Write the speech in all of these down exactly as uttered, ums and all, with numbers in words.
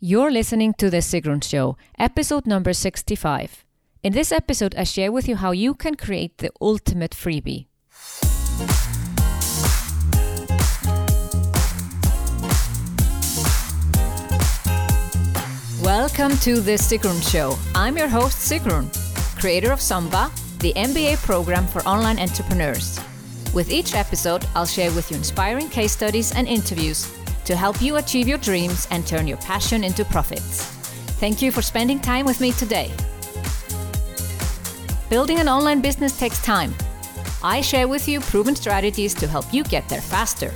You're listening to The Sigrun Show, episode number sixty-five. In this episode, I share with you how you can create the ultimate freebie. Welcome to The Sigrun Show. I'm your host, Sigrun, creator of SOMBA, the M B A program for online entrepreneurs. With each episode, I'll share with you inspiring case studies and interviews to help you achieve your dreams and turn your passion into profits. Thank you for spending time with me today. Building an online business takes time. I share with you proven strategies to help you get there faster.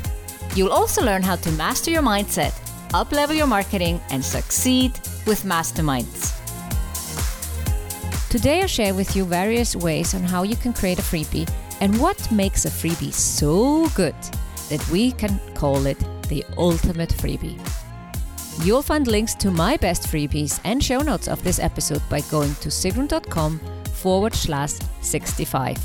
You'll also learn how to master your mindset, up-level your marketing, and succeed with masterminds. Today I share with you various ways on how you can create a freebie and what makes a freebie so good that we can call it the ultimate freebie. You'll find links to my best freebies and show notes of this episode by going to sigrun.com forward slash 65.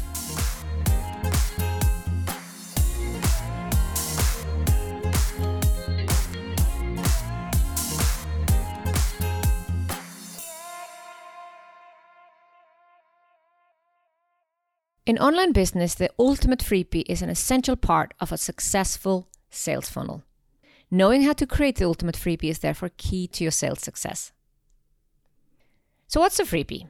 In online business, the ultimate freebie is an essential part of a successful sales funnel. Knowing how to create the ultimate freebie is therefore key to your sales success. So what's a freebie?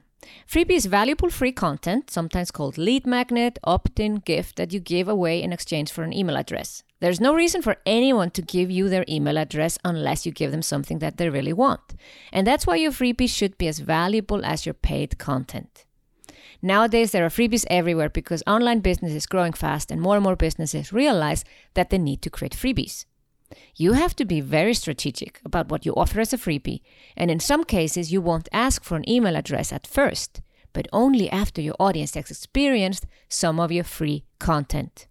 Freebie is valuable free content, sometimes called lead magnet, opt-in, gift, that you give away in exchange for an email address. There's no reason for anyone to give you their email address unless you give them something that they really want. And that's why your freebie should be as valuable as your paid content. Nowadays, there are freebies everywhere because online business is growing fast and more and more businesses realize that they need to create freebies. You have to be very strategic about what you offer as a freebie, and in some cases you won't ask for an email address at first, but only after your audience has experienced some of your free content.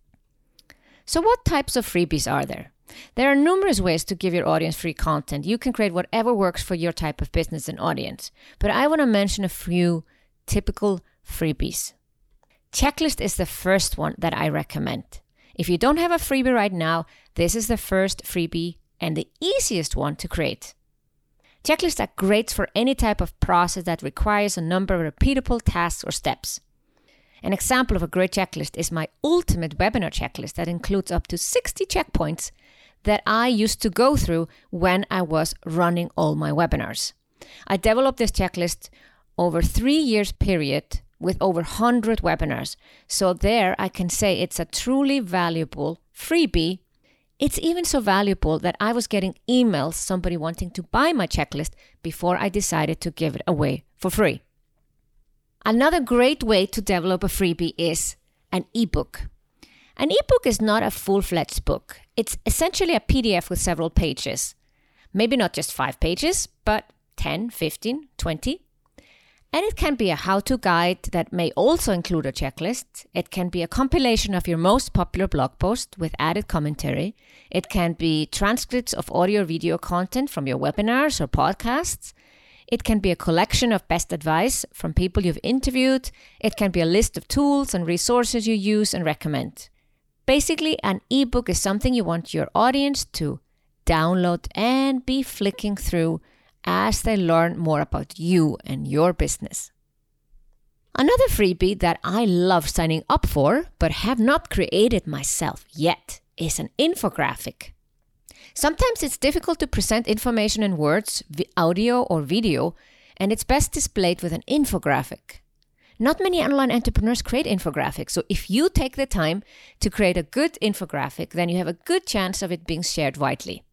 So what types of freebies are there? There are numerous ways to give your audience free content. You can create whatever works for your type of business and audience, but I want to mention a few typical freebies. Checklist is the first one that I recommend. If you don't have a freebie right now, this is the first freebie and the easiest one to create. Checklists are great for any type of process that requires a number of repeatable tasks or steps. An example of a great checklist is my ultimate webinar checklist that includes up to sixty checkpoints that I used to go through when I was running all my webinars. I developed this checklist over three years period with over one hundred webinars. So there I can say it's a truly valuable freebie. It's even so valuable that I was getting emails, somebody wanting to buy my checklist before I decided to give it away for free. Another great way to develop a freebie is an ebook. An ebook is not a full-fledged book. It's essentially a P D F with several pages. Maybe not just five pages, but ten, fifteen, twenty. And it can be a how-to guide that may also include a checklist. It can be a compilation of your most popular blog post with added commentary. It can be transcripts of audio video content from your webinars or podcasts. It can be a collection of best advice from people you've interviewed. It can be a list of tools and resources you use and recommend. Basically, an ebook is something you want your audience to download and be flicking through as they learn more about you and your business. Another freebie that I love signing up for, but have not created myself yet, is an infographic. Sometimes it's difficult to present information in words, audio or video, and it's best displayed with an infographic. Not many online entrepreneurs create infographics, so if you take the time to create a good infographic, then you have a good chance of it being shared widely.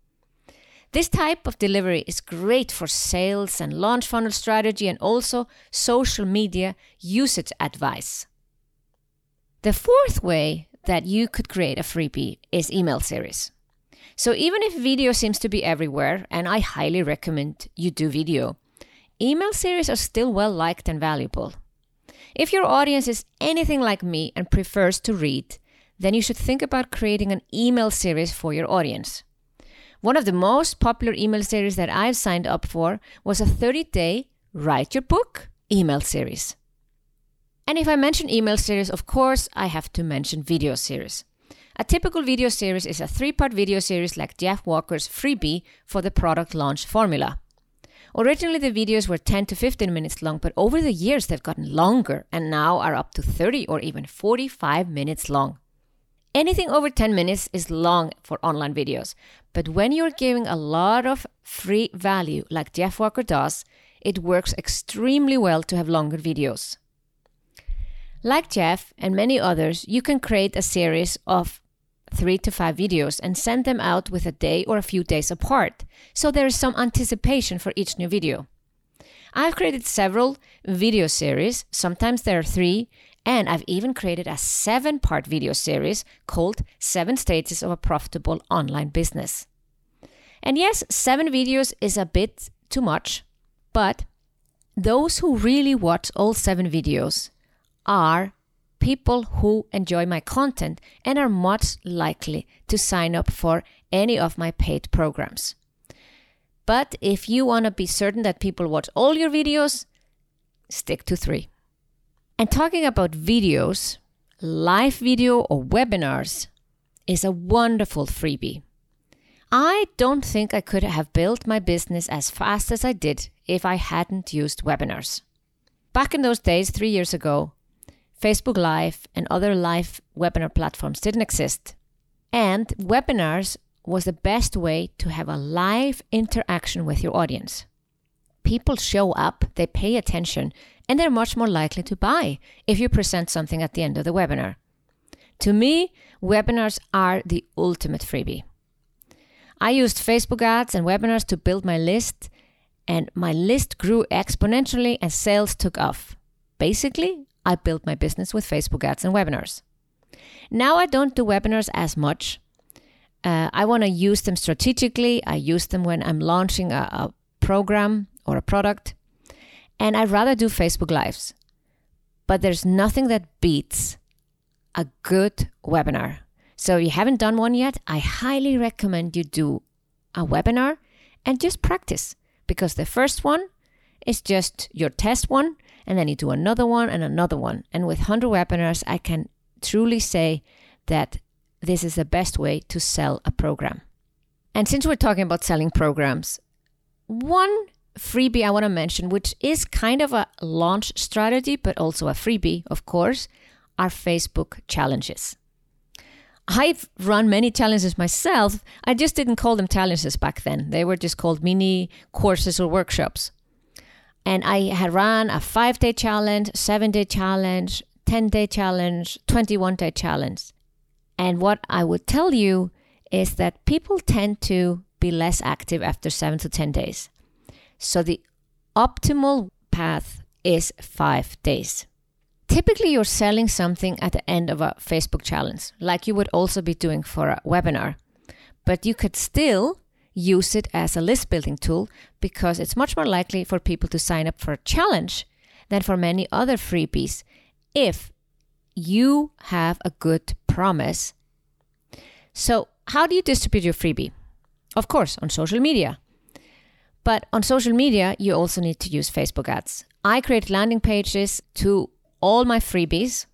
This type of delivery is great for sales and launch funnel strategy and also social media usage advice. The fourth way that you could create a freebie is email series. So even if video seems to be everywhere, and I highly recommend you do video, email series are still well liked and valuable. If your audience is anything like me and prefers to read, then you should think about creating an email series for your audience. One of the most popular email series that I've signed up for was a thirty-day Write Your Book email series. And if I mention email series, of course, I have to mention video series. A typical video series is a three-part video series like Jeff Walker's freebie for the product launch formula. Originally, the videos were ten to fifteen minutes long, but over the years they've gotten longer and now are up to thirty or even forty-five minutes long. Anything over ten minutes is long for online videos, but when you're giving a lot of free value like Jeff Walker does, it works extremely well to have longer videos. Like Jeff and many others, you can create a series of three to five videos and send them out with a day or a few days apart, so there is some anticipation for each new video. I've created several video series, sometimes there are three, and I've even created a seven-part video series called Seven Stages of a Profitable Online Business. And yes, seven videos is a bit too much, but those who really watch all seven videos are people who enjoy my content and are much likely to sign up for any of my paid programs. But if you want to be certain that people watch all your videos, stick to three. And talking about videos, live video or webinars is a wonderful freebie. I don't think I could have built my business as fast as I did if I hadn't used webinars. Back in those days, three years ago, Facebook Live and other live webinar platforms didn't exist. And webinars was the best way to have a live interaction with your audience. People show up, they pay attention, and they're much more likely to buy if you present something at the end of the webinar. To me, webinars are the ultimate freebie. I used Facebook ads and webinars to build my list, and my list grew exponentially and sales took off. Basically, I built my business with Facebook ads and webinars. Now I don't do webinars as much. Uh, I want to use them strategically. I use them when I'm launching a, a program or a product. And I'd rather do Facebook Lives. But there's nothing that beats a good webinar. So if you haven't done one yet, I highly recommend you do a webinar and just practice. Because the first one is just your test one. And then you do another one and another one. And with one hundred webinars, I can truly say that this is the best way to sell a program. And since we're talking about selling programs, one freebie I want to mention, which is kind of a launch strategy, but also a freebie, of course, are Facebook challenges. I've run many challenges myself. I just didn't call them challenges back then. They were just called mini courses or workshops. And I had run a five-day challenge, seven-day challenge, ten-day challenge, twenty-one-day challenge. And what I would tell you is that people tend to be less active after seven to ten days. So the optimal path is five days. Typically, you're selling something at the end of a Facebook challenge, like you would also be doing for a webinar. But you could still use it as a list building tool because it's much more likely for people to sign up for a challenge than for many other freebies if you have a good promise. So how do you distribute your freebie? Of course, on social media. But on social media, you also need to use Facebook ads. I create landing pages to all my freebies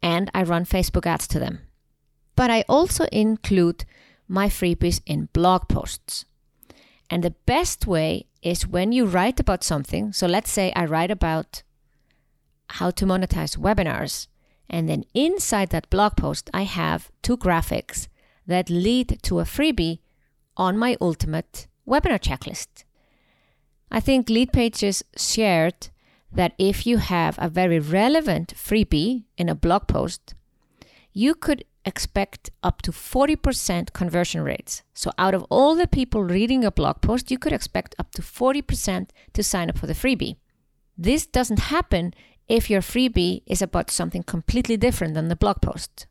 and I run Facebook ads to them. But I also include my freebies in blog posts. And the best way is when you write about something. So let's say I write about how to monetize webinars. And then inside that blog post, I have two graphics that lead to a freebie on my ultimate webinar checklist. I think Leadpages shared that if you have a very relevant freebie in a blog post, you could expect up to forty percent conversion rates. So out of all the people reading a blog post, you could expect up to forty percent to sign up for the freebie. This doesn't happen if your freebie is about something completely different than the blog post.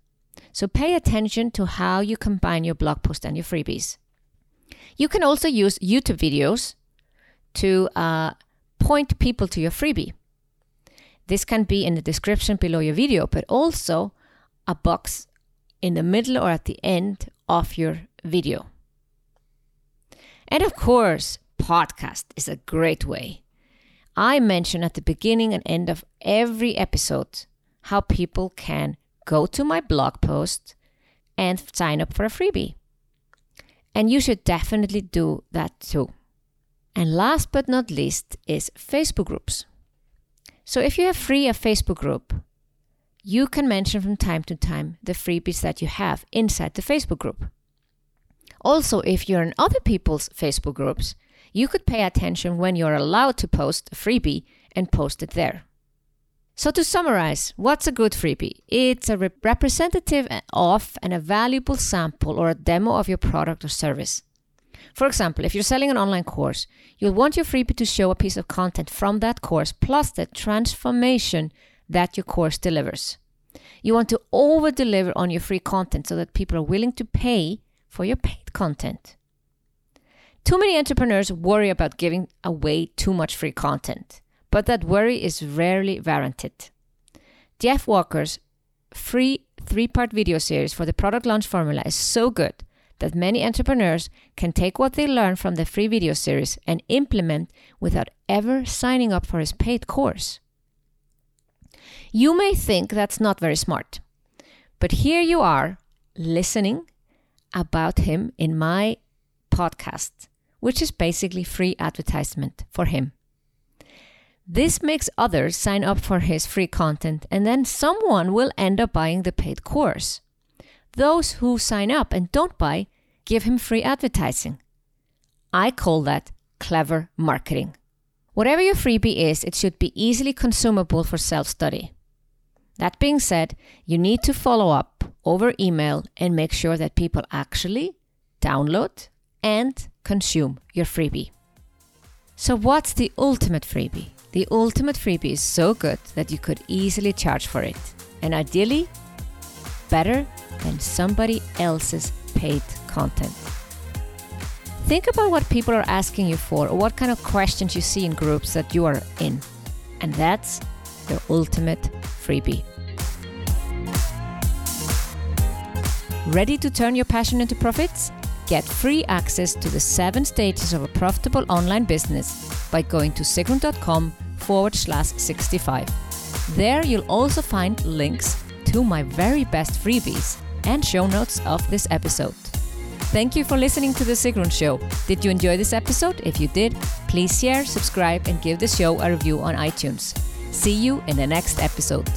So pay attention to how you combine your blog post and your freebies. You can also use YouTube videos to uh, point people to your freebie. This can be in the description below your video, but also a box in the middle or at the end of your video. And of course, podcast is a great way. I mention at the beginning and end of every episode how people can go to my blog post and sign up for a freebie. And you should definitely do that too. And last but not least is Facebook groups. So if you have free a Facebook group, you can mention from time to time the freebies that you have inside the Facebook group. Also, if you're in other people's Facebook groups, you could pay attention when you're allowed to post a freebie and post it there. So to summarize, what's a good freebie? It's a rep- representative of and a valuable sample or a demo of your product or service. For example, if you're selling an online course, you'll want your freebie to show a piece of content from that course plus the transformation that your course delivers. You want to over-deliver on your free content so that people are willing to pay for your paid content. Too many entrepreneurs worry about giving away too much free content, but that worry is rarely warranted. Jeff Walker's free three-part video series for the product launch formula is so good that many entrepreneurs can take what they learn from the free video series and implement without ever signing up for his paid course. You may think that's not very smart, but here you are listening about him in my podcast, which is basically free advertisement for him. This makes others sign up for his free content, and then someone will end up buying the paid course. Those who sign up and don't buy give him free advertising. I call that clever marketing. Whatever your freebie is, it should be easily consumable for self-study. That being said, you need to follow up over email and make sure that people actually download and consume your freebie. So what's the ultimate freebie? The ultimate freebie is so good that you could easily charge for it, and ideally, better than somebody else's paid content. Think about what people are asking you for or what kind of questions you see in groups that you are in. And that's your ultimate freebie. Ready to turn your passion into profits? Get free access to the seven stages of a profitable online business by going to sigrun.com forward slash 65. There you'll also find links to my very best freebies and show notes of this episode. Thank you for listening to The Sigrun Show. Did you enjoy this episode? If you did, please share, subscribe, and give the show a review on iTunes. See you in the next episode.